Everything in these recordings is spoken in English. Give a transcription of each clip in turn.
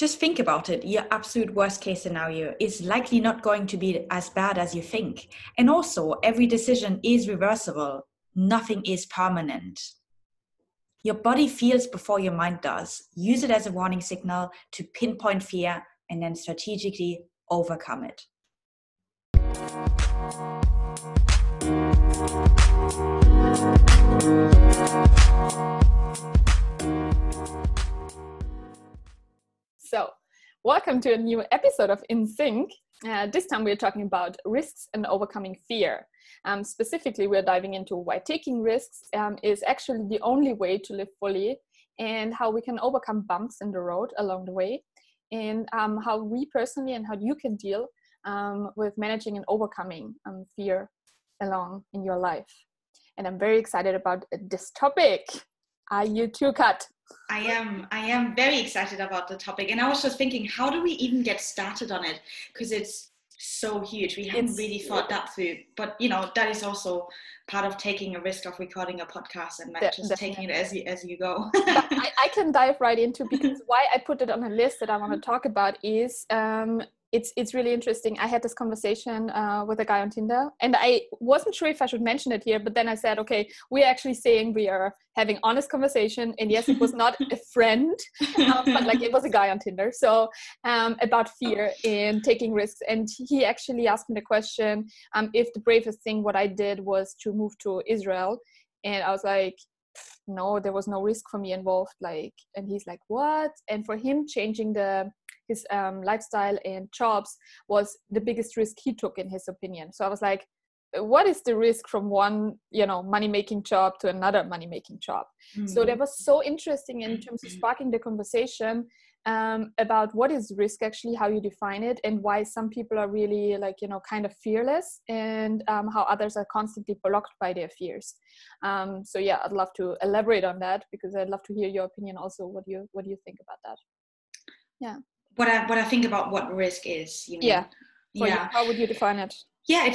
just think about it. Your absolute worst case scenario is likely not going to be as bad as you think. And also, every decision is reversible. Nothing is permanent. Your body feels before your mind does. Use it as a warning signal to pinpoint fear and then strategically overcome it. So, welcome to a new episode of InSync. This time we're talking about risks and overcoming fear. Specifically, we're diving into why taking risks is actually the only way to live fully, and how we can overcome bumps in the road along the way, and how we personally and how you can deal with managing and overcoming fear along in your life. And I'm very excited about this topic. Are you too, Kat? I am very excited about the topic. And I was just thinking, how do we even get started on it? Because it's so huge. We haven't really thought that through. But, you know, that is also part of taking a risk of recording a podcast and just taking it as you go. I can dive right into, because why I put it on a list that I want to talk about is it's really interesting. I had this conversation with a guy on Tinder, and I wasn't sure if I should mention it here, but then I said, okay, we're actually saying we are having honest conversation, and yes, it was not a friend, but like it was a guy on Tinder. So about fear and taking risks, and he actually asked me the question if the bravest thing what I did was to move to Israel, and I was like, no, there was no risk for me involved. Like, and he's like, what? And for him, changing his lifestyle and jobs was the biggest risk he took, in his opinion. So I was like, what is the risk from one, you know, money-making job to another money-making job? Mm-hmm. So that was so interesting in terms of sparking the conversation about what is risk actually, how you define it, and why some people are really like, you know, kind of fearless, and how others are constantly blocked by their fears. So yeah, I'd love to elaborate on that, because I'd love to hear your opinion also. What do you think about that? Yeah. What I think about what risk is, you mean? Yeah. Yeah. How would you define it? Yeah,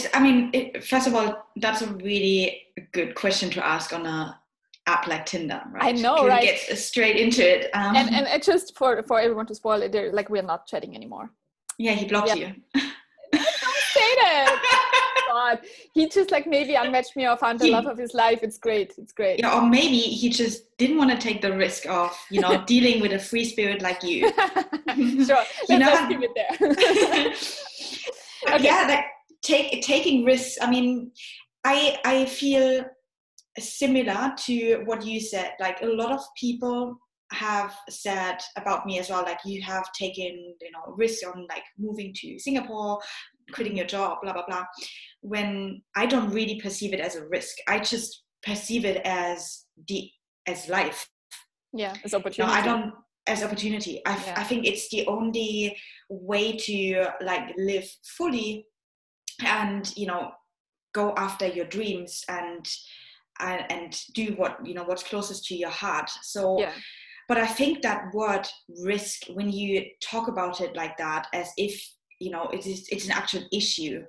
first of all, that's a really good question to ask on a app like Tinder, right? I know, right? Get straight into it. And it's just for everyone to spoil it, like, we're not chatting anymore. Yeah, he blocked you. Don't say that. God, he just like maybe unmatched me or found the love of his life. It's great. Yeah, or maybe he just didn't want to take the risk of, you know, dealing with a free spirit like you. Sure, let's keep it there. Okay. Yeah, like taking risks. I mean, I feel similar to what you said. Like, a lot of people have said about me as well, like, you have taken, you know, risk on like moving to Singapore, quitting your job, blah blah blah, when I don't really perceive it as a risk. I just perceive it as life. Yeah, as opportunity. No, I don't as opportunity. I think it's the only way to like live fully and, you know, go after your dreams and do what, you know, what's closest to your heart. So yeah. But I think that word risk, when you talk about it like that, as if, you know, it's an actual issue.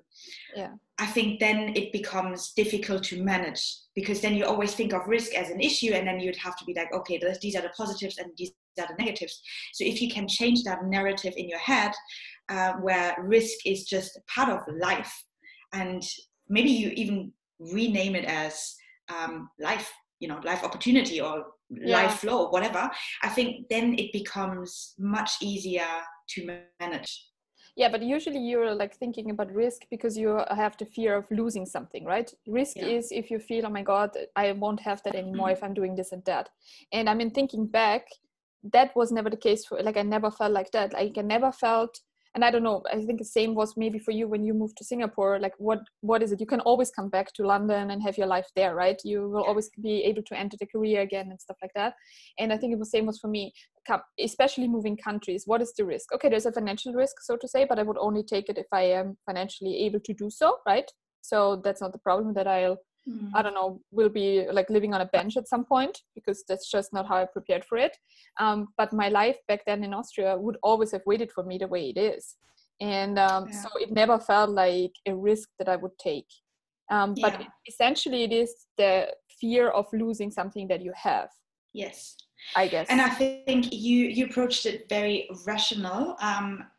Yeah. I think then it becomes difficult to manage, because then you always think of risk as an issue, and then you'd have to be like, okay, these are the positives and these are the negatives. So if you can change that narrative in your head, where risk is just part of life, and maybe you even rename it as life, you know, life opportunity or life flow, whatever, I think then it becomes much easier to manage. Yeah, but usually you're like thinking about risk because you have the fear of losing something, right? Risk is if you feel, oh my God, I won't have that anymore if I'm doing this and that. And I mean, thinking back, that was never the case for, like, I never felt like that. Like, I never felt, and I don't know, I think the same was maybe for you when you moved to Singapore. Like, what is it? You can always come back to London and have your life there, right? You will always be able to enter the career again and stuff like that. And I think it was same was for me, especially moving countries. What is the risk? Okay, there's a financial risk, so to say, but I would only take it if I am financially able to do so, right? So that's not the problem that I don't know, will be like living on a bench at some point, because that's just not how I prepared for it. But my life back then in Austria would always have waited for me the way it is. And so it never felt like a risk that I would take. But essentially it is the fear of losing something that you have. Yes. I guess. And I think you approached it very rational,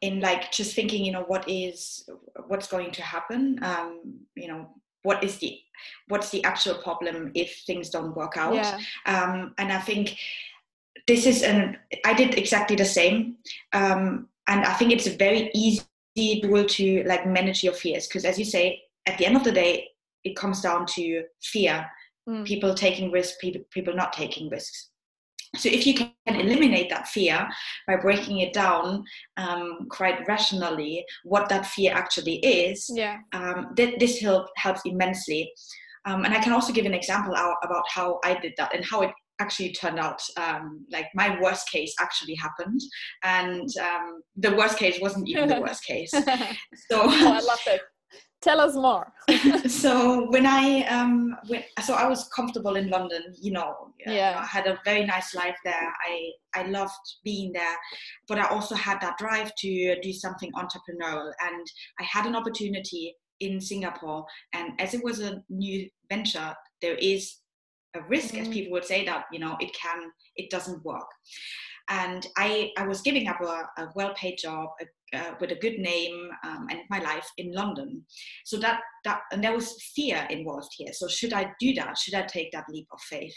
in like just thinking, you know, what's going to happen, you know, what's the actual problem if things don't work out. Yeah. And I think I did exactly the same. And I think it's a very easy tool to like manage your fears, because as you say, at the end of the day, it comes down to fear, people taking risks, people not taking risks. So if you can eliminate that fear by breaking it down quite rationally, what that fear actually is, yeah. This helps immensely. And I can also give an example about how I did that and how it actually turned out. Like my worst case actually happened, and the worst case wasn't even the worst case. So I love it. Tell us more. So I was comfortable in London, you know, yeah. I had a very nice life there. I loved being there, but I also had that drive to do something entrepreneurial, and I had an opportunity in Singapore, and as it was a new venture, there is a risk, as people would say, that, you know, it doesn't work. And I was giving up a well-paid job with a good name and my life in London. So that and there was fear involved here. So should I do that? Should I take that leap of faith?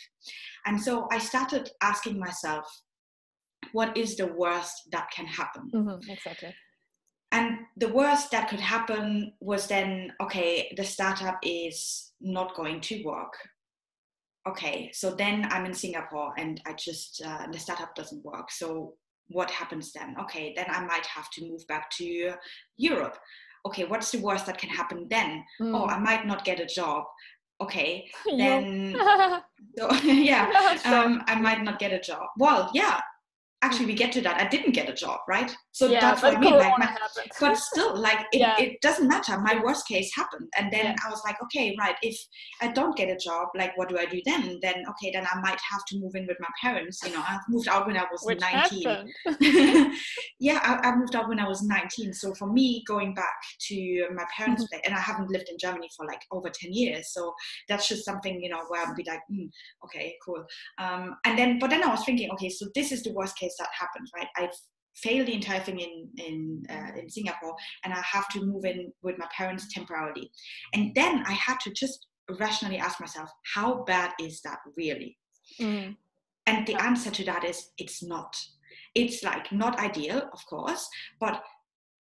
And so I started asking myself, what is the worst that can happen? Mm-hmm, exactly. And the worst that could happen was then, okay, the startup is not going to work. Okay, so then I'm in Singapore and I just, the startup doesn't work. So what happens then? Okay, then I might have to move back to Europe. Okay, what's the worst that can happen then? Oh, I might not get a job. Okay, then, so, yeah, I might not get a job. Well, yeah, actually we get to that. I didn't get a job, right? So yeah, that's what I mean. Like, but still, like, it doesn't matter. My worst case happened. And then I was like, okay, right, if I don't get a job, like, what do I do then? Then, okay, then I might have to move in with my parents. You know, I moved out when I was 19. Yeah, I moved out when I was 19. So for me, going back to my parents' place, and I haven't lived in Germany for, like, over 10 years. So that's just something, you know, where I'd be like, okay, cool. But then I was thinking, okay, so this is the worst case that happened, right? I've failed the entire thing in Singapore, and I have to move in with my parents temporarily. And then I had to just rationally ask myself, how bad is that really? And the answer to that is, it's not. It's like not ideal, of course, but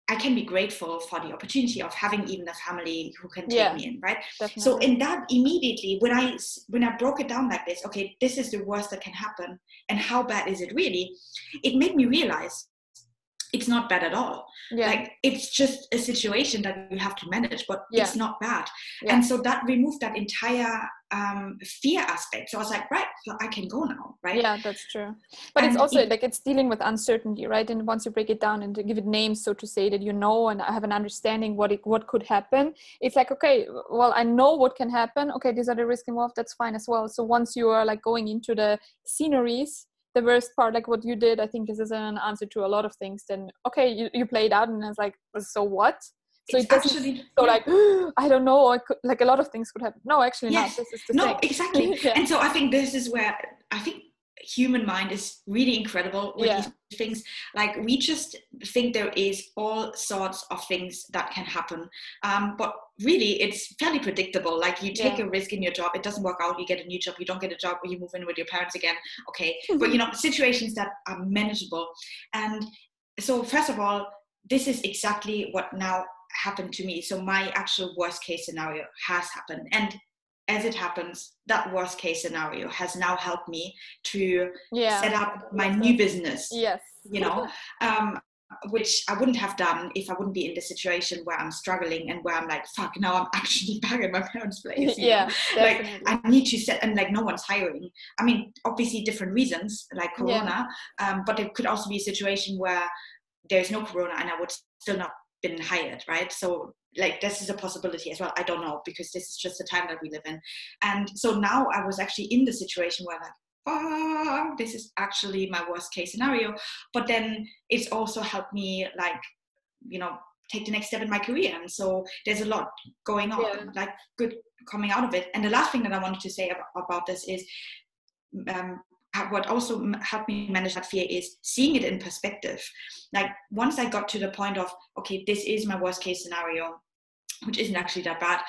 I can be grateful for the opportunity of having even a family who can take me in, right? Definitely. So in that, immediately when I broke it down like this, okay, this is the worst that can happen, and how bad is it really? It made me realize it's not bad at all. Yeah. Like, it's just a situation that you have to manage, but it's not bad. Yeah. And so that removed that entire fear aspect. So I was like, right, so I can go now, right? Yeah, that's true. But it's also like, it's dealing with uncertainty, right? And once you break it down and give it names, so to say, that you know and have an understanding what could happen, it's like, okay, well, I know what can happen. Okay, these are the risks involved. That's fine as well. So once you are like going into the sceneries, the worst part, like what you did, I think this is an answer to a lot of things. Then, okay, you played out, and I was like, so what? So it's like, I don't know, or like a lot of things could happen. No, actually, yes. Not. This is the thing. Exactly. Yeah. And so I think this is where I think human mind is really incredible with these things. Like, we just think there is all sorts of things that can happen. But really, it's fairly predictable. Like, you take a risk in your job, it doesn't work out, you get a new job, you don't get a job, or you move in with your parents again. Okay. But, you know, situations that are manageable. And so, first of all, this is exactly what now happened to me. So my actual worst case scenario has happened, and as it happens, that worst case scenario has now helped me to set up my new business. Yes, you know, which I wouldn't have done if I wouldn't be in the situation where I'm struggling and where I'm like, fuck, now I'm actually back at my parents' place. Definitely. Like, I need to set, and like, no one's hiring. I mean, obviously different reasons, like Corona, but it could also be a situation where there's no Corona and I would still not been hired, right? So like, this is a possibility as well. I don't know, because this is just the time that we live in. And so now I was actually in the situation where I'm like, oh, this is actually my worst case scenario. But then it's also helped me, like, you know, take the next step in my career. And so there's a lot going on, like good coming out of it. And the last thing that I wanted to say about this is what also helped me manage that fear is seeing it in perspective. Like once I got to the point of, okay, this is my worst case scenario, which isn't actually that bad,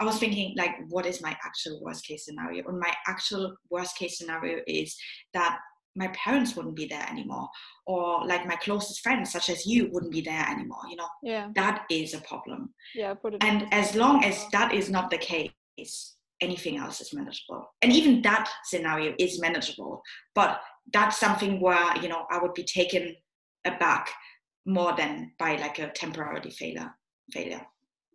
I was thinking like, what is my actual worst case scenario? And my actual worst case scenario is that my parents wouldn't be there anymore, or like my closest friends, such as you, wouldn't be there anymore. You know, yeah, that is a problem. Yeah, put it. And as long as that is not the case, anything else is manageable. And even that scenario is manageable, but that's something where, you know, I would be taken aback more than by like a temporary failure.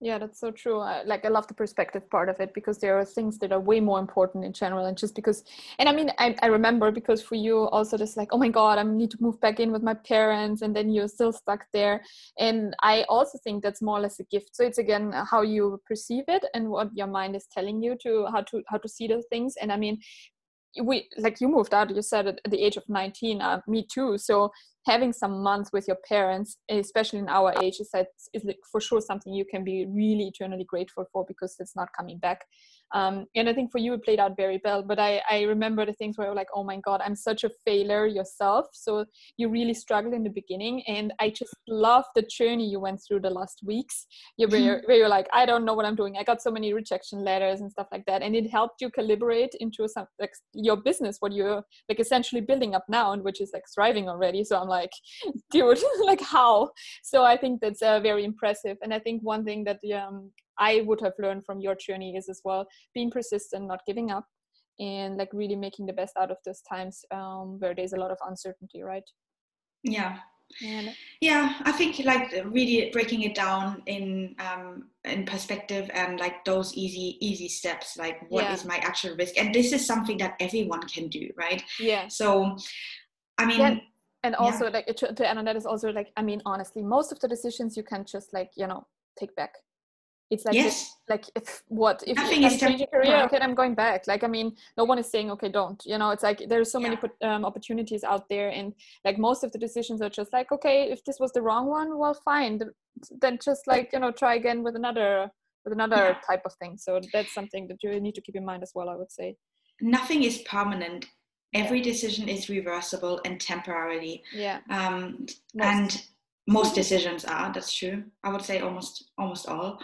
Yeah, that's so true. I love the perspective part of it, because there are things that are way more important in general. And just because, and I mean, I remember, because for you also just like, oh my God, I need to move back in with my parents, and then you're still stuck there. And I also think that's more or less a gift. So it's again, how you perceive it and what your mind is telling you to how to see those things. And I mean, we, like you moved out, you said at the age of 19, me too. So having some months with your parents, especially in our age, is for sure something you can be really eternally grateful for, because it's not coming back. And I think for you, it played out very well. But I remember the things where I was like, oh my God, I'm such a failure yourself. So you really struggled in the beginning. And I just love the journey you went through the last weeks, where you're like, I don't know what I'm doing. I got so many rejection letters and stuff like that. And it helped you calibrate into some, like, your business, what you're like essentially building up now, and which is like thriving already. So I'm like, dude, like how? So I think that's very impressive. And I think one thing that I would have learned from your journey is as well being persistent, not giving up, and like really making the best out of those times where there's a lot of uncertainty, right? Yeah, I think like really breaking it down in perspective, and like those easy steps, like what is my actual risk, and this is something that everyone can do, right? Yeah. So, I mean. Yeah. And also like to end on that is also like, I mean, honestly, most of the decisions you can just like, you know, take back. It's like, if you change your career, okay, I'm going back. Like, I mean, no one is saying, okay, don't, you know, it's like, there's so many opportunities out there. And like most of the decisions are just like, okay, if this was the wrong one, well, fine. Then just like, you know, try again with another type of thing. So that's something that you need to keep in mind as well, I would say. Nothing is permanent. Every decision is reversible and temporary. Yeah. And most decisions are, that's true. I would say almost all.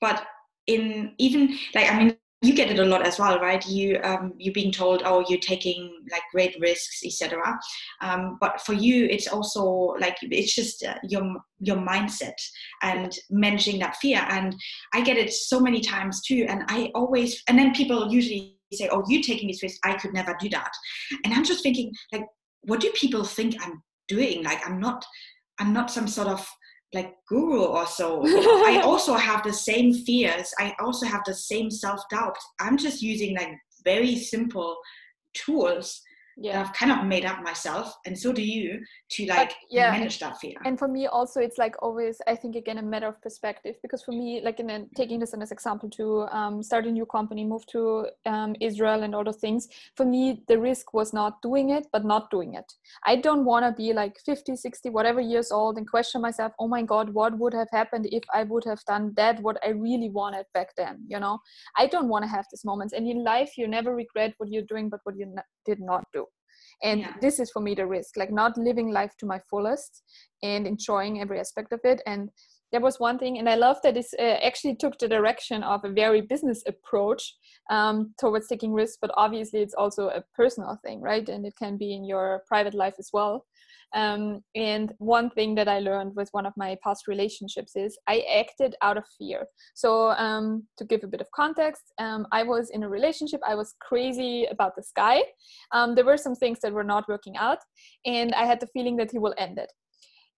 But in even like, I mean, you get it a lot as well, right? You're being told, oh, you're taking like great risks, etc. But for you, it's also like, it's just your mindset and managing that fear. And I get it so many times too. And then people usually say, oh, you taking this risk, I could never do that. And I'm just thinking, like, what do people think I'm doing? Like, I'm not some sort of like guru or so. I also have the same fears. I also have the same self-doubt. I'm just using like very simple tools that I've kind of made up myself, and so do you, to like manage that fear. And for me also, it's like always, I think, again, a matter of perspective, because for me, like taking this as example to start a new company, move to Israel and all those things, for me, the risk was not doing it, but not doing it. I don't want to be like 50, 60, whatever years old and question myself, oh my God, what would have happened if I would have done that, what I really wanted back then, you know? I don't want to have these moments. And in life, you never regret what you're doing, but what you did not do. And this is for me the risk, like not living life to my fullest and enjoying every aspect of it. And there was one thing, and I love that this actually took the direction of a very business approach towards taking risks, but obviously it's also a personal thing, right? And it can be in your private life as well. And one thing that I learned with one of my past relationships is I acted out of fear. So to give a bit of context, I was in a relationship. I was crazy about this guy. There were some things that were not working out, and I had the feeling that he will end it.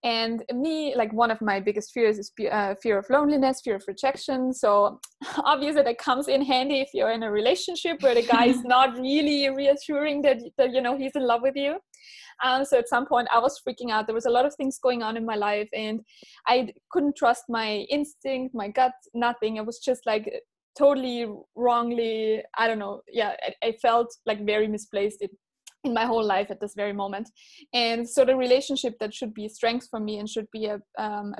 And me, like one of my biggest fears is fear of loneliness, fear of rejection. So obviously that comes in handy if you're in a relationship where the guy is not really reassuring that, you know, he's in love with you. So at some point I was freaking out. There was a lot of things going on in my life, and I couldn't trust my instinct, my gut, nothing. I was just like totally wrongly, I don't know. Yeah, I felt like very misplaced in my whole life at this very moment. And so the relationship that should be a strength for me and should be a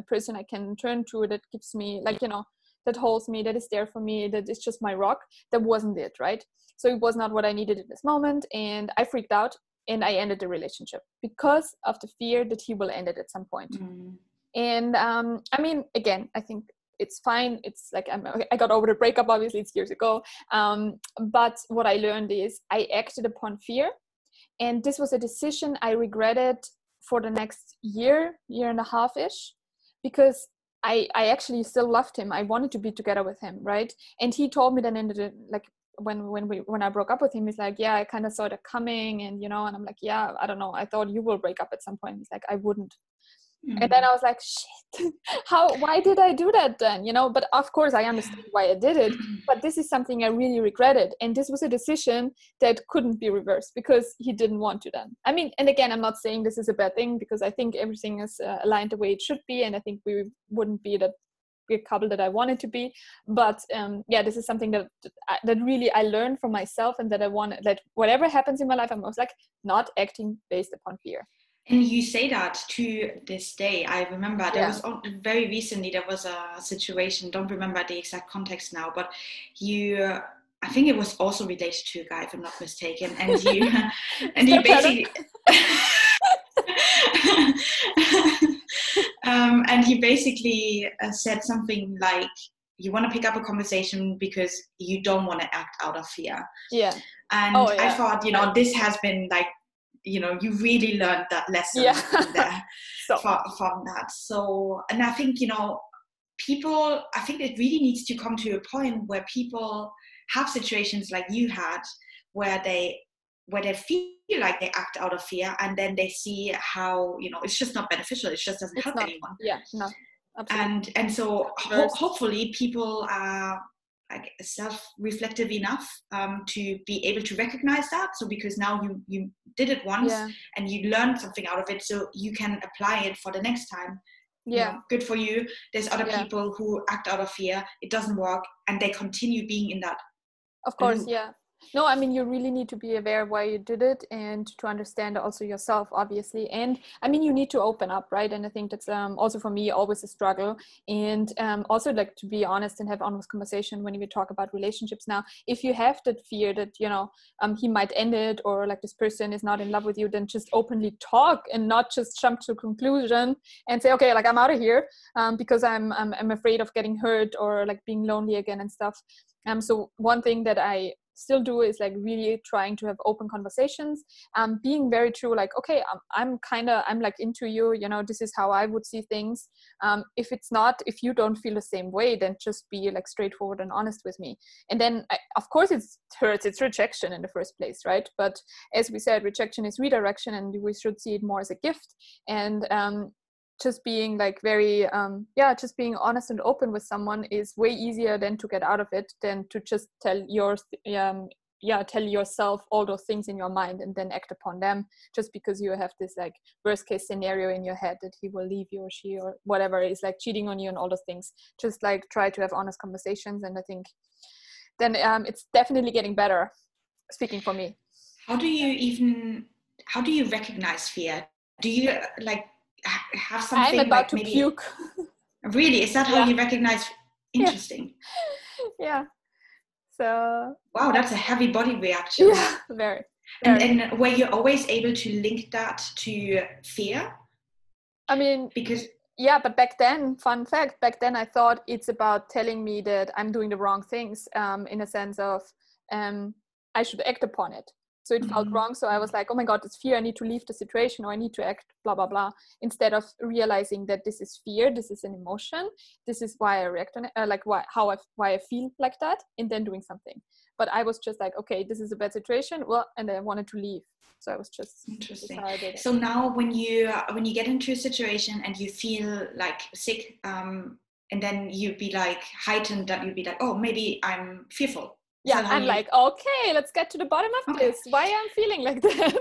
person I can turn to, that gives me like, you know, that holds me, that is there for me, that is just my rock. That wasn't it, right? So it was not what I needed at this moment. And I freaked out and I ended the relationship because of the fear that he will end it at some point. Mm. And I mean, again, I think it's fine. It's like, I got over the breakup, obviously it's years ago. But what I learned is I acted upon fear. And this was a decision I regretted for the next year, year and a half-ish, because I actually still loved him. I wanted to be together with him, right? And he told me then in the, like, when I broke up with him, he's like, yeah, I kind of saw that coming, and you know, and I'm like, yeah, I don't know. I thought you will break up at some point. He's like, I wouldn't. Mm-hmm. And then I was like, shit, why did I do that then? You know, but of course I understand why I did it, but this is something I really regretted. And this was a decision that couldn't be reversed because he didn't want to then. I mean, and again, I'm not saying this is a bad thing because I think everything is aligned the way it should be. And I think we wouldn't be that big couple that I wanted to be. But yeah, this is something that really I learned from myself, and that I want, that whatever happens in my life, I'm always like not acting based upon fear. And you say that to this day. I remember there was very recently, there was a situation, don't remember the exact context now, but you, I think it was also related to a guy, if I'm not mistaken. And you, and you basically, and he basically said something like, you want to pick up a conversation because you don't want to act out of fear. Yeah. And I thought, you know, this has been like, you know, you really learned that lesson there from that. So, and I think, you know, people, I think it really needs to come to a point where people have situations like you had, where they feel like they act out of fear, and then they see how, you know, it's just not beneficial. It just doesn't help anyone. Yeah, no, absolutely. And so hopefully people are like self-reflective enough to be able to recognize that. So because now you did it once and you learned something out of it, so you can apply it for the next time. Yeah, you know, good for you. There's other people who act out of fear, it doesn't work, and they continue being in that. Of course, No, I mean, you really need to be aware why you did it and to understand also yourself, obviously. And I mean, you need to open up, right? And I think that's also for me always a struggle. And also, like, to be honest and have honest conversation when we talk about relationships now. If you have that fear that, you know, he might end it, or like this person is not in love with you, then just openly talk and not just jump to a conclusion and say, okay, like, I'm out of here because I'm afraid of getting hurt or like being lonely again and stuff. So one thing that I still do is like really trying to have open conversations, being very true, like, okay, I'm like into you, you know, this is how I would see things. If you don't feel the same way, then just be like straightforward and honest with me. And then of course it hurts, it's rejection in the first place, right? But as we said, rejection is redirection, and we should see it more as a gift. And just being like very, just being honest and open with someone is way easier than to get out of it, than to just tell yourself all those things in your mind and then act upon them just because you have this like worst case scenario in your head that he will leave you or she or whatever is like cheating on you and all those things. Just like try to have honest conversations, and I think then it's definitely getting better, speaking for me. How do you recognize fear? Do you like have something? I'm about to puke. Really? Is that how you recognize? Interesting. Yeah. So. Wow, that's a heavy body reaction. Yeah, very. And were you always able to link that to fear? I mean, because. Yeah, but back then, fun fact, I thought it's about telling me that I'm doing the wrong things, in a sense of I should act upon it. So it felt wrong. So I was like, oh my God, it's fear. I need to leave the situation, or I need to act, blah, blah, blah. Instead of realizing that this is fear, this is an emotion, this is why I react on it, like why I feel like that, and then doing something. But I was just like, okay, this is a bad situation. Well, and I wanted to leave. So I was just interesting. So now when you get into a situation and you feel like sick, and then you'd be like heightened, that you'd be like, oh, maybe I'm fearful. Yeah, I'm like, okay, let's get to the bottom of this. Why I'm feeling like that?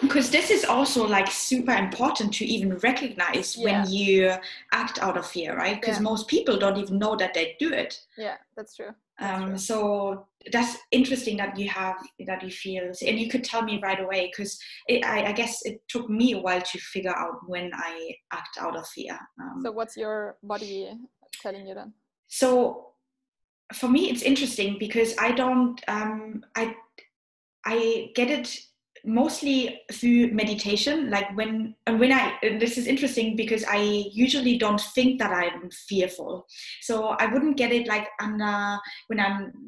Because this is also like super important to even recognize when you act out of fear, right? Because most people don't even know that they do it. Yeah, that's true. So that's interesting that you feel, and you could tell me right away, because I guess it took me a while to figure out when I act out of fear. So what's your body telling you then? So for me, it's interesting because I don't, I get it mostly through meditation. Like when this is interesting because I usually don't think that I'm fearful. So I wouldn't get it like under, when I'm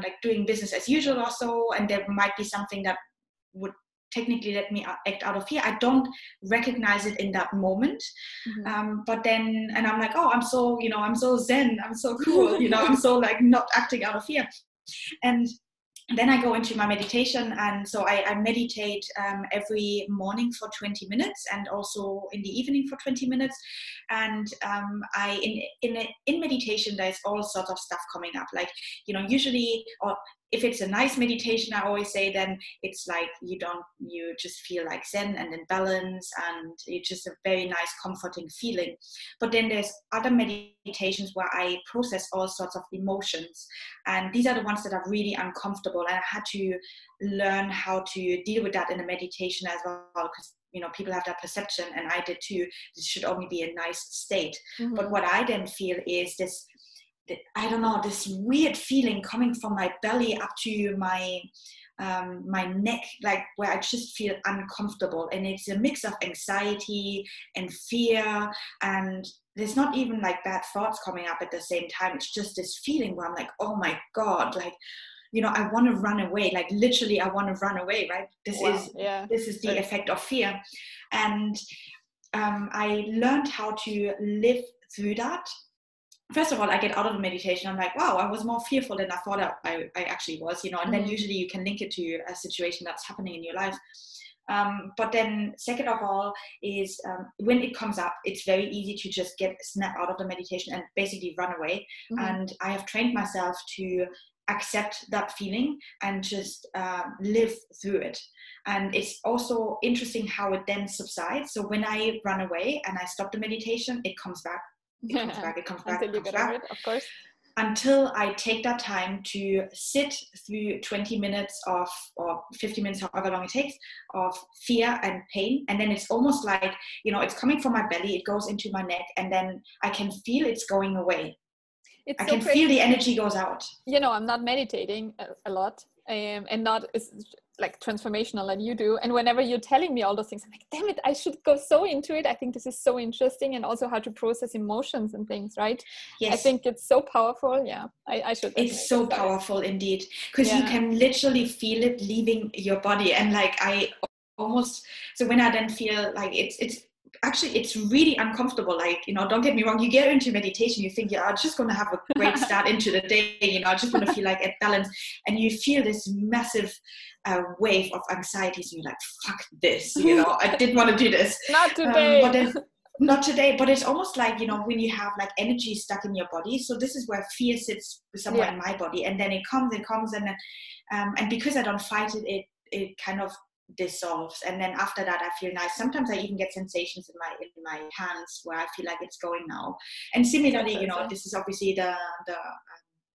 like doing business as usual or so, and there might be something that would technically let me act out of fear. I don't recognize it in that moment. Mm-hmm. But then, and I'm like, oh, I'm so, you know, I'm so zen, I'm so cool, you know, I'm so like not acting out of fear. And then I go into my meditation. And so I meditate every morning for 20 minutes and also in the evening for 20 minutes. And in meditation, there's all sorts of stuff coming up. Like, you know, usually, or if it's a nice meditation, I always say then it's like you just feel like zen and in balance, and it's just a very nice comforting feeling. But then there's other meditations where I process all sorts of emotions, and these are the ones that are really uncomfortable, and I had to learn how to deal with that in a meditation as well, because you know, people have that perception, and I did too, this should only be a nice state. Mm-hmm. But what I then feel is this, I don't know, this weird feeling coming from my belly up to my my neck, like where I just feel uncomfortable, and it's a mix of anxiety and fear, and there's not even like bad thoughts coming up at the same time. It's just this feeling where I'm like, oh my God, like, you know, I want to run away, like literally I want to run away, right? This is the effect of fear. And I learned how to live through that. First of all, I get out of the meditation, I'm like, wow, I was more fearful than I thought I actually was, you know, and then usually you can link it to a situation that's happening in your life. But then second of all is when it comes up, it's very easy to just snap out of the meditation and basically run away. Mm-hmm. And I have trained myself to accept that feeling and just live through it. And it's also interesting how it then subsides. So when I run away and I stop the meditation, it comes back. It comes back, of course, until I take that time to sit through 20 minutes of, or 50 minutes, however long it takes, of fear and pain. And then it's almost like, you know, it's coming from my belly, it goes into my neck, and then I can feel it's going away. It's I can feel the energy goes out. You know, I'm not meditating a lot, and not like transformational like you do. And whenever you're telling me all those things, I'm like, damn it, I should go so into it. I think this is so interesting, and also how to process emotions and things, right? Yes. I think it's so powerful. Yeah, I should. It's so powerful indeed, because you can literally feel it leaving your body. And like I almost, so when I then feel like it's actually, it's really uncomfortable. Like, you know, don't get me wrong, you get into meditation, you think, yeah, I'm just going to have a great start into the day, you know, I just want to feel like at balance. And you feel this massive wave of anxiety. So you're like, fuck this, you know, I didn't want to do this. Not today. Not today, but it's almost like, you know, when you have like energy stuck in your body. So this is where fear sits somewhere in my body. And then it comes. And then, and because I don't fight it, it kind of dissolves, and then after that I feel nice. Sometimes I even get sensations in my hands where I feel like it's going now. And similarly, you know, this is obviously the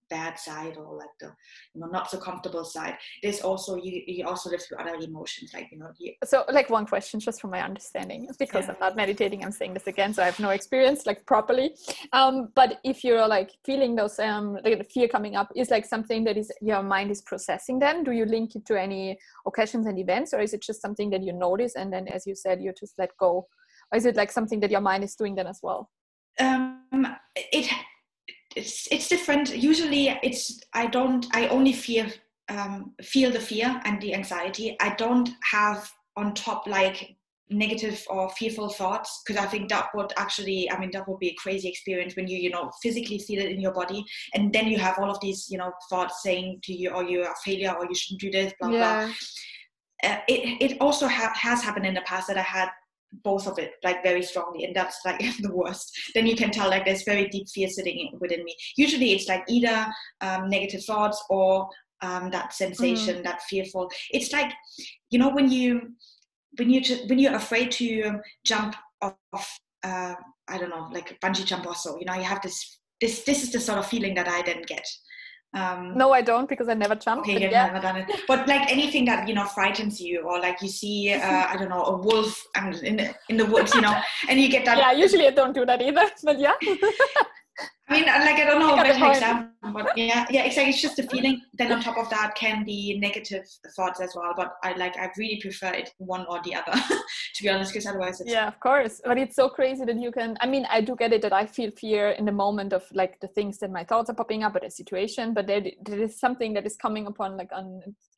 bad side, or like the, you know, not so comfortable side. There's also you also live through other emotions, like, you know, so like one question just from my understanding, because I'm not meditating, I'm saying this again, so I have no experience like properly, but if you're like feeling those like the fear coming up, is like something that is your mind is processing, then do you link it to any occasions and events, or is it just something that you notice and then, as you said, you just let go? Or is it like something that your mind is doing then as well? It's different. Usually I only feel the fear and the anxiety. I don't have on top like negative or fearful thoughts, because I think that would actually, I mean, that would be a crazy experience when you know, physically feel it in your body, and then you have all of these, you know, thoughts saying to you, or you're a failure, or you shouldn't do this, blah, blah. It also has happened in the past that I had both of it, like very strongly, and that's like the worst. Then you can tell like there's very deep fear sitting within me. Usually it's like either negative thoughts or that sensation, that fearful. It's like, you know, when you're afraid to jump off, I don't know, like a bungee jump or so, you know, you have this is the sort of feeling that I then get. No, I don't, because I never jumped. Okay, never done it. But like anything that, you know, frightens you, or like you see, I don't know, a wolf in the woods, you know, and you get that. Yeah, usually I don't do that either, but yeah. I mean, like, I don't know a better example, but yeah, exactly. It's just the feeling. Then on top of that can be negative thoughts as well. But I really prefer it one or the other, to be honest, because otherwise it's... Yeah, of course. But it's so crazy that you can... I mean, I do get it that I feel fear in the moment of, like, the things that my thoughts are popping up at a situation. But there is something that is coming upon, like,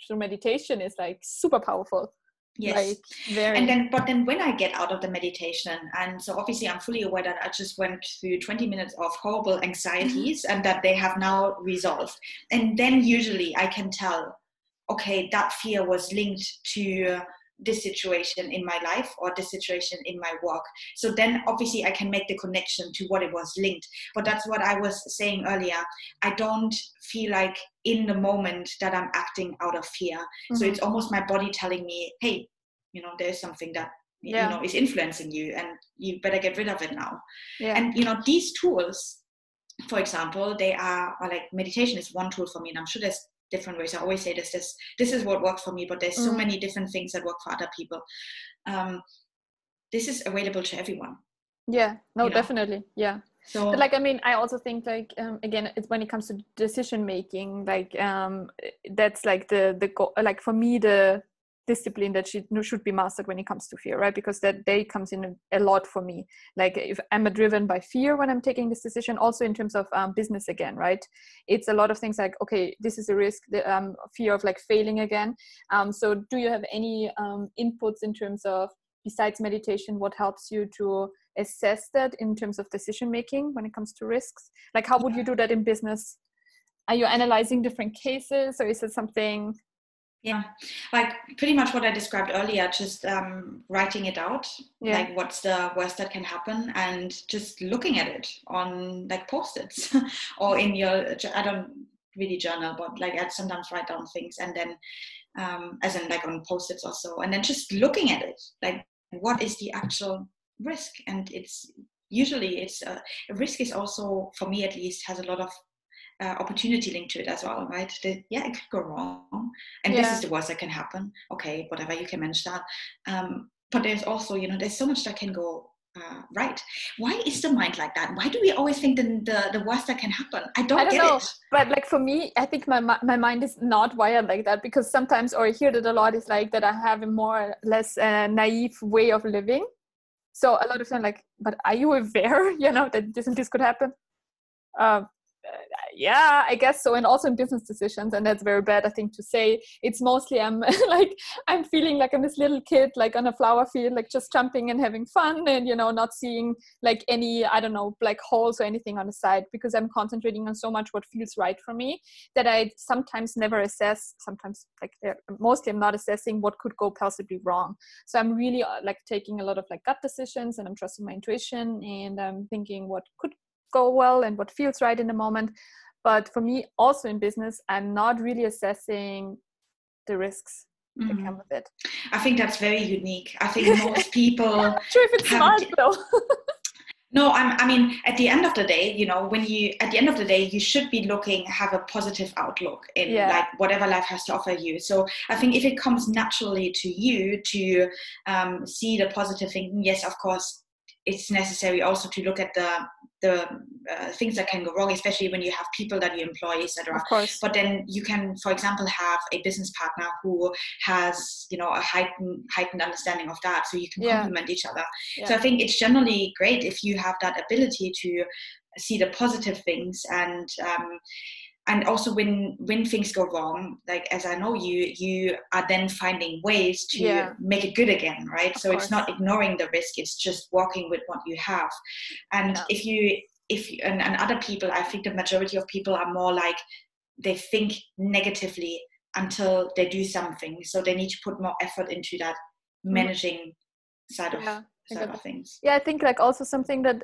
through meditation is, like, super powerful. Yes. Like, very... But then when I get out of the meditation, and so obviously I'm fully aware that I just went through 20 minutes of horrible anxieties and that they have now resolved. And then usually I can tell, okay, that fear was linked to this situation in my life or this situation in my work. So then obviously I can make the connection to what it was linked. But that's what I was saying earlier. I don't feel like in the moment that I'm acting out of fear. Mm-hmm. So it's almost my body telling me, hey, there's something that is influencing you and you better get rid of it now. Yeah. And these tools, for example, they are like, meditation is one tool for me, and I'm sure there's different ways. I always say this is what worked for me, but there's so many different things that work for other people. This is available to everyone. Yeah, no, definitely. Yeah. So, but I also think again, it's when it comes to decision making, that's like the goal, like for me, the discipline that should be mastered when it comes to fear, right? Because that day comes in a lot for me. Like, if I'm driven by fear when I'm taking this decision, also in terms of business again, right? It's a lot of things like, okay, this is a risk, the fear of like failing again. So do you have any inputs in terms of, besides meditation, what helps you to assess that in terms of decision making when it comes to risks? Like, how would you do that in business? Are you analyzing different cases, or is it something... Yeah, like pretty much what I described earlier, just writing it out, like what's the worst that can happen, and just looking at it on like post-its or in your, I don't really journal, but like I sometimes write down things and then as in like on post-its or so, and then just looking at it, like what is the actual risk? And it's usually, risk is also, for me at least, has a lot of opportunity linked to it as well, right? It could go wrong, and this is the worst that can happen. Okay, whatever, you can manage that. But there's also, there's so much that can go right. Why is the mind like that? Why do we always think the worst that can happen? I don't know. But like for me, I think my mind is not wired like that, because sometimes, or I hear that a lot, is like that I have a more or less naive way of living. So a lot of time, like, but are you aware, that this could happen? Yeah, I guess so. And also in business decisions, and that's very bad, I think, to say. It's mostly I'm feeling like I'm this little kid, like on a flower field, like just jumping and having fun, and not seeing like any, I don't know, black holes or anything on the side, because I'm concentrating on so much what feels right for me that I sometimes never assess. Sometimes, like, mostly I'm not assessing what could go possibly wrong. So I'm really like taking a lot of like gut decisions, and I'm trusting my intuition, and I'm thinking what could go well and what feels right in the moment. But for me, also in business, I'm not really assessing the risks that come with it. I think that's very unique. I think most people... I'm not sure if it's smart though. No, I mean, at the end of the day, you should be have a positive outlook in like whatever life has to offer you. So I think if it comes naturally to you to see the positive thinking, yes, of course, it's necessary also to look at the things that can go wrong, especially when you have people that you employ, etc. Of course. But then you can, for example, have a business partner who has, a heightened understanding of that, so you can complement each other. Yeah. So I think it's generally great if you have that ability to see the positive things, and also when things go wrong, like as I know you are then finding ways to make it good again, right? So it's not ignoring the risk, it's just working with what you have. And if other people, I think the majority of people are more like, they think negatively until they do something. So they need to put more effort into that managing side of things. Yeah, I think like also something that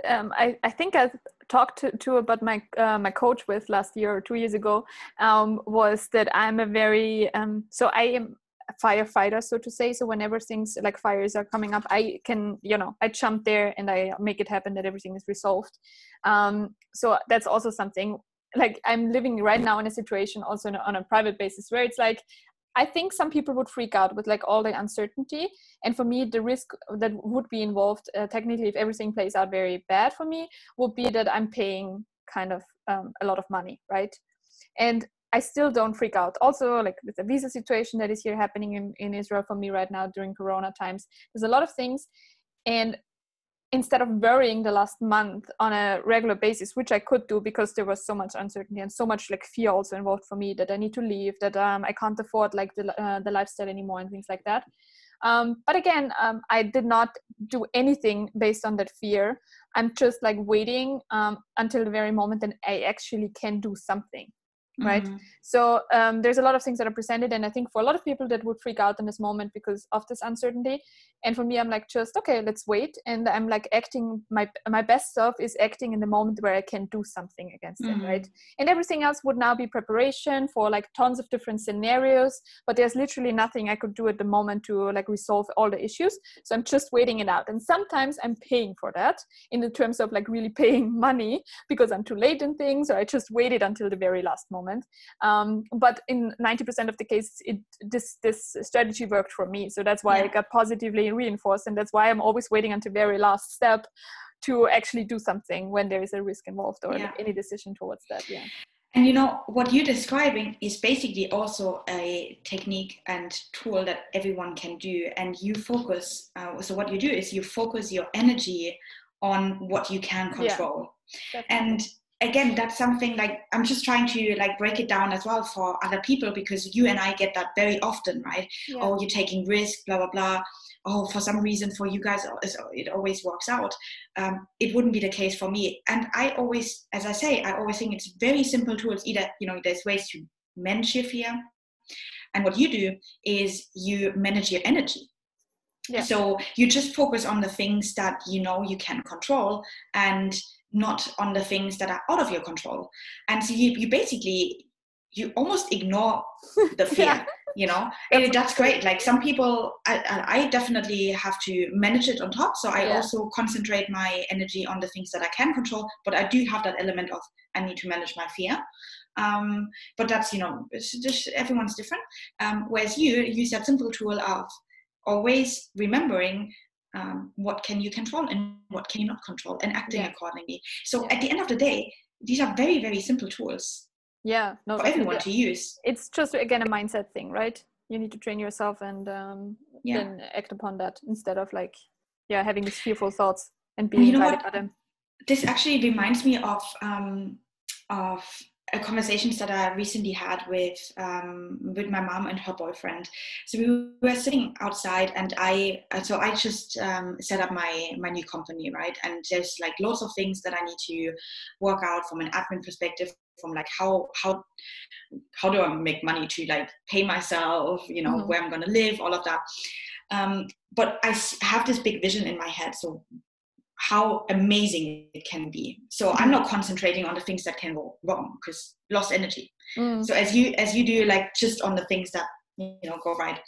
I think I talked to about my coach with last year or 2 years ago was that I'm a very so I am a firefighter, so to say. So whenever things like fires are coming up, I can I jump there and I make it happen that everything is resolved. So that's also something like I'm living right now in a situation also on a private basis where it's like, I think some people would freak out with like all the uncertainty. And for me, the risk that would be involved technically if everything plays out very bad for me would be that I'm paying kind of a lot of money, right? And I still don't freak out. Also, like with the visa situation that is here happening in Israel for me right now during Corona times, there's a lot of things. And instead of worrying the last month on a regular basis, which I could do because there was so much uncertainty and so much like fear also involved for me, that I need to leave, that I can't afford like the lifestyle anymore and things like that. But again, I did not do anything based on that fear. I'm just like waiting until the very moment that I actually can do something, right? Mm-hmm. So there's a lot of things that are presented. And I think for a lot of people that would freak out in this moment because of this uncertainty. And for me, I'm like, just, okay, let's wait. And I'm like acting, my best self is acting in the moment where I can do something against mm-hmm. it, right? And everything else would now be preparation for like tons of different scenarios, but there's literally nothing I could do at the moment to like resolve all the issues. So I'm just waiting it out. And sometimes I'm paying for that in the terms of like really paying money because I'm too late in things, or I just waited until the very last moment. But in 90% of the cases, this strategy worked for me. So that's why I got positively reinforced, and that's why I'm always waiting until very last step to actually do something when there is a risk involved or any decision towards that. And you know what you're describing is basically also a technique and tool that everyone can do, and you focus so what you do is you focus your energy on what you can control. And again, that's something like I'm just trying to like break it down as well for other people, because you and I get that very often, right? Oh, you're taking risk, blah blah blah. Oh, for some reason for you guys it always works out. It wouldn't be the case for me. And I always, as I say, I always think it's very simple tools. Either, you know, there's ways to manage your fear, and what you do is you manage your energy. So you just focus on the things that you know you can control, and not on the things that are out of your control. And so you basically, you almost ignore the fear, you know, and that's great. Like some people, I definitely have to manage it on top. So I also concentrate my energy on the things that I can control, but I do have that element of, I need to manage my fear. But that's, you know, it's just, everyone's different. Whereas you use that simple tool of always remembering what can you control and what can you not control, and acting accordingly. So at the end of the day, these are very, very simple tools for everyone to use. It's just, again, a mindset thing, right? You need to train yourself and then act upon that instead of like, having these fearful thoughts and being invited by them. This actually reminds me of conversations that I recently had with my mom and her boyfriend. So we were sitting outside, and I just set up my new company, right? And there's like lots of things that I need to work out from an admin perspective, from like how do I make money to like pay myself, you know, where I'm going to live, all of that. But I have this big vision in my head. So how amazing it can be. So I'm not concentrating on the things that can go wrong, because lost energy. So as you do, like just on the things that, you know, go right.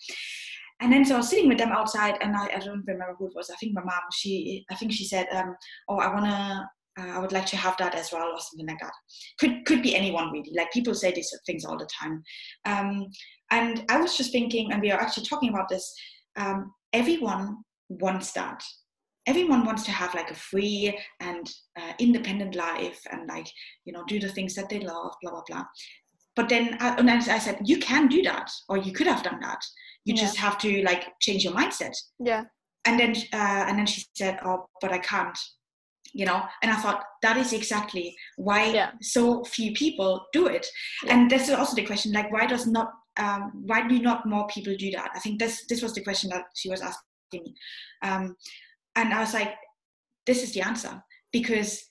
And then so I was sitting with them outside, and I don't remember who it was. I think my mom, she said, I would like to have that as well, or something like that. Could be anyone really. Like people say these things all the time. And I was just thinking, and we are actually talking about this, everyone wants that. Everyone wants to have like a free and independent life, and like, you know, do the things that they love, blah, blah, blah. But then I said, you can do that, or you could have done that. You just have to like change your mindset. Yeah. And then she said, oh, but I can't, you know? And I thought, that is exactly why so few people do it. Yeah. And this is also the question, like, why do not more people do that? I think this was the question that she was asking me. And I was like, this is the answer, because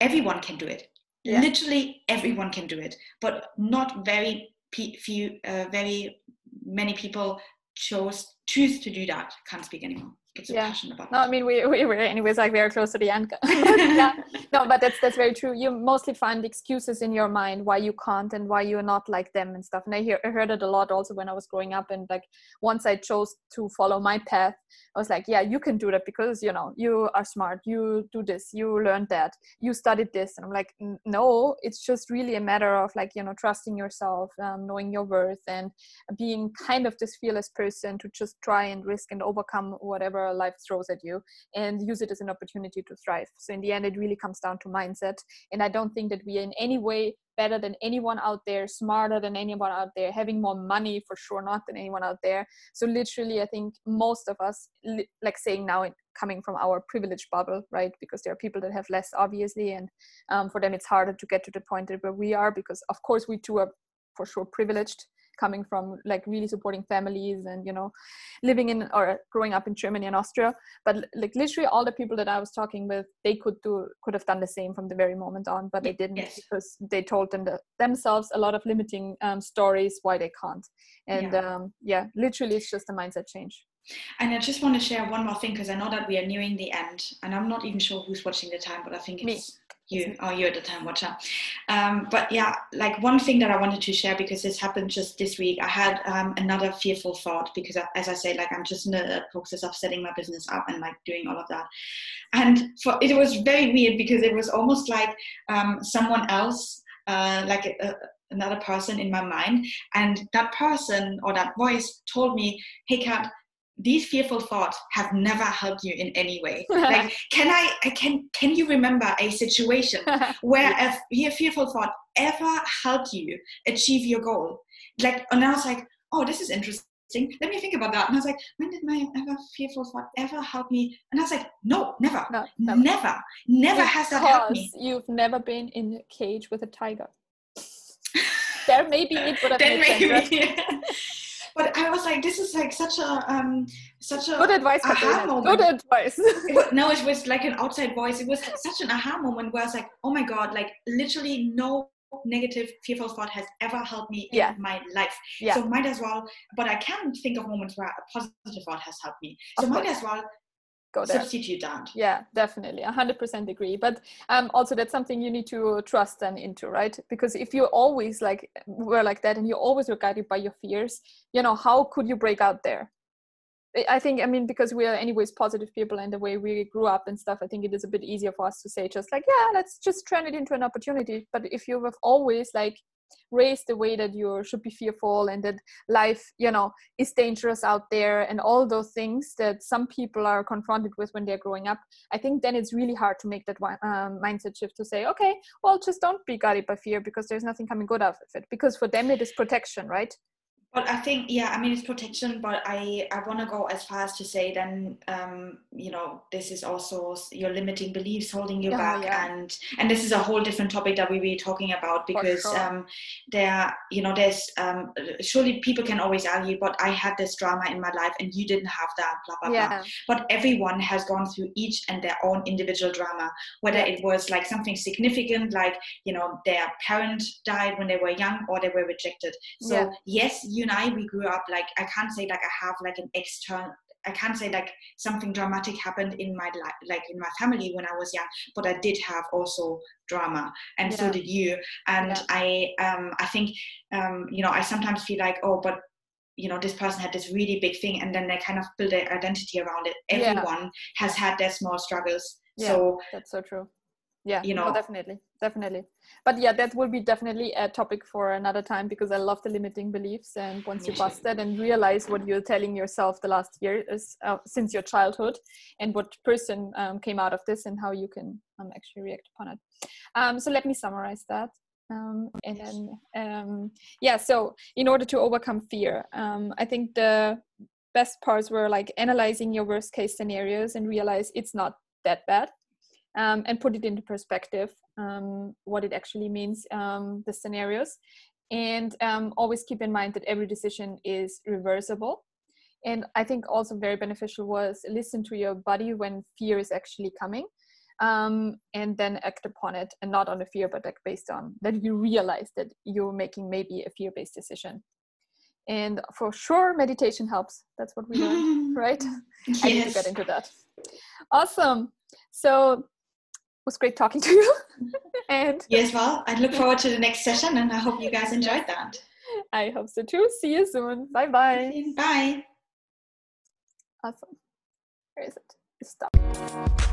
everyone can do it. Yeah. Literally everyone can do it, but not very few, very many people choose to do that. Can't speak anymore. It's a passion about that. I mean, we were anyways like very close to the end. No, but that's very true. You mostly find excuses in your mind why you can't and why you're not like them and stuff. And I heard it a lot also when I was growing up. And like, once I chose to follow my path, I was like, yeah, you can do that because, you know, you are smart, you do this, you learned that, you studied this. And I'm like, no, it's just really a matter of like, you know, trusting yourself, knowing your worth, and being kind of this fearless person to just try and risk and overcome whatever whatever life throws at you and use it as an opportunity to thrive. So in the end, it really comes down to mindset. And I don't think that we are in any way better than anyone out there, smarter than anyone out there, having more money for sure, not than anyone out there. So literally, I think most of us, like saying now, coming from our privileged bubble, right? Because there are people that have less, obviously, and for them, it's harder to get to the point where we are, because of course we too are for sure privileged, coming from like really supporting families and, you know, living in or growing up in Germany and Austria. But like literally all the people that I was talking with, they could have done the same from the very moment on, but they didn't, yes, because they told them themselves a lot of limiting stories why they can't. And yeah. Literally it's just a mindset change. And I just want to share one more thing, because I know that we are nearing the end and I'm not even sure who's watching the time, but I think it's you. Oh, you're the time watcher. But yeah, like one thing that I wanted to share, because this happened just this week, I had another fearful thought, because as I say, like I'm just in the process of setting my business up and like doing all of that. And it was very weird, because it was almost like someone else, another person in my mind. And that person or that voice told me, hey Kat, these fearful thoughts have never helped you in any way. Like, can you remember a situation where a fearful thought ever helped you achieve your goal? Like, and I was like, oh, this is interesting. Let me think about that. And I was like, when did my fearful thought ever help me? And I was like, no, never, never has that helped me. You've never been in a cage with a tiger. There maybe it would have been. But I was like, this is like such a good advice, aha moment. Good advice. No, it was like an outside voice. It was such an aha moment where I was like, oh my God, like literally no negative fearful thought has ever helped me in my life. Yeah. So might as well, but I can think of moments where a positive thought has helped me. So might as well go there. Substitute that. Yeah, definitely. 100% agree. But also that's something you need to trust then into, right? Because if you always like were like that and you always were guided by your fears, you know, how could you break out there? I mean, because we are anyways positive people and the way we grew up and stuff, I think it is a bit easier for us to say just like, yeah, let's just turn it into an opportunity. But if you have always like raised the way that you should be fearful and that life, you know, is dangerous out there and all those things that some people are confronted with when they're growing up, I think then it's really hard to make that mindset shift to say, okay, well, just don't be guided by fear because there's nothing coming good out of it. Because for them, it is protection, right? Well, I think, yeah, I mean, it's protection, but I want to go as far as to say then, you know, this is also your limiting beliefs holding you back. Yeah. And this is a whole different topic that we were talking about, because there's surely people can always argue, but I had this drama in my life and you didn't have that, blah, blah, blah. But everyone has gone through each and their own individual drama, whether it was like something significant, like, you know, their parent died when they were young or they were rejected. So yes, you and I, we grew up, like, I can't say like I have like an external, I can't say like something dramatic happened in my life, like in my family when I was young, but I did have also drama, and so did you. And I think, you know, I sometimes feel like, oh, but you know, this person had this really big thing, and then they kind of build their identity around it. Everyone has had their small struggles. Yeah, so that's so true. Yeah, you know, oh, definitely. But yeah, that will be definitely a topic for another time, because I love the limiting beliefs. And once you bust that and realize what you're telling yourself the last years since your childhood, and what person came out of this, and how you can actually react upon it. So let me summarize that. So in order to overcome fear, I think the best parts were like analyzing your worst case scenarios and realize it's not that bad. And put it into perspective, what it actually means, the scenarios. And always keep in mind that every decision is reversible. And I think also very beneficial was listen to your body when fear is actually coming, and then act upon it, and not on the fear, but like based on that you realize that you're making maybe a fear-based decision. And for sure, meditation helps. That's what we learned, right? Yes. I need to get into that. Awesome. So it was great talking to you. And yes, well, I look forward to the next session, and I hope you guys enjoyed that. I hope so too. See you soon. Bye. Awesome. Where is it? Stop.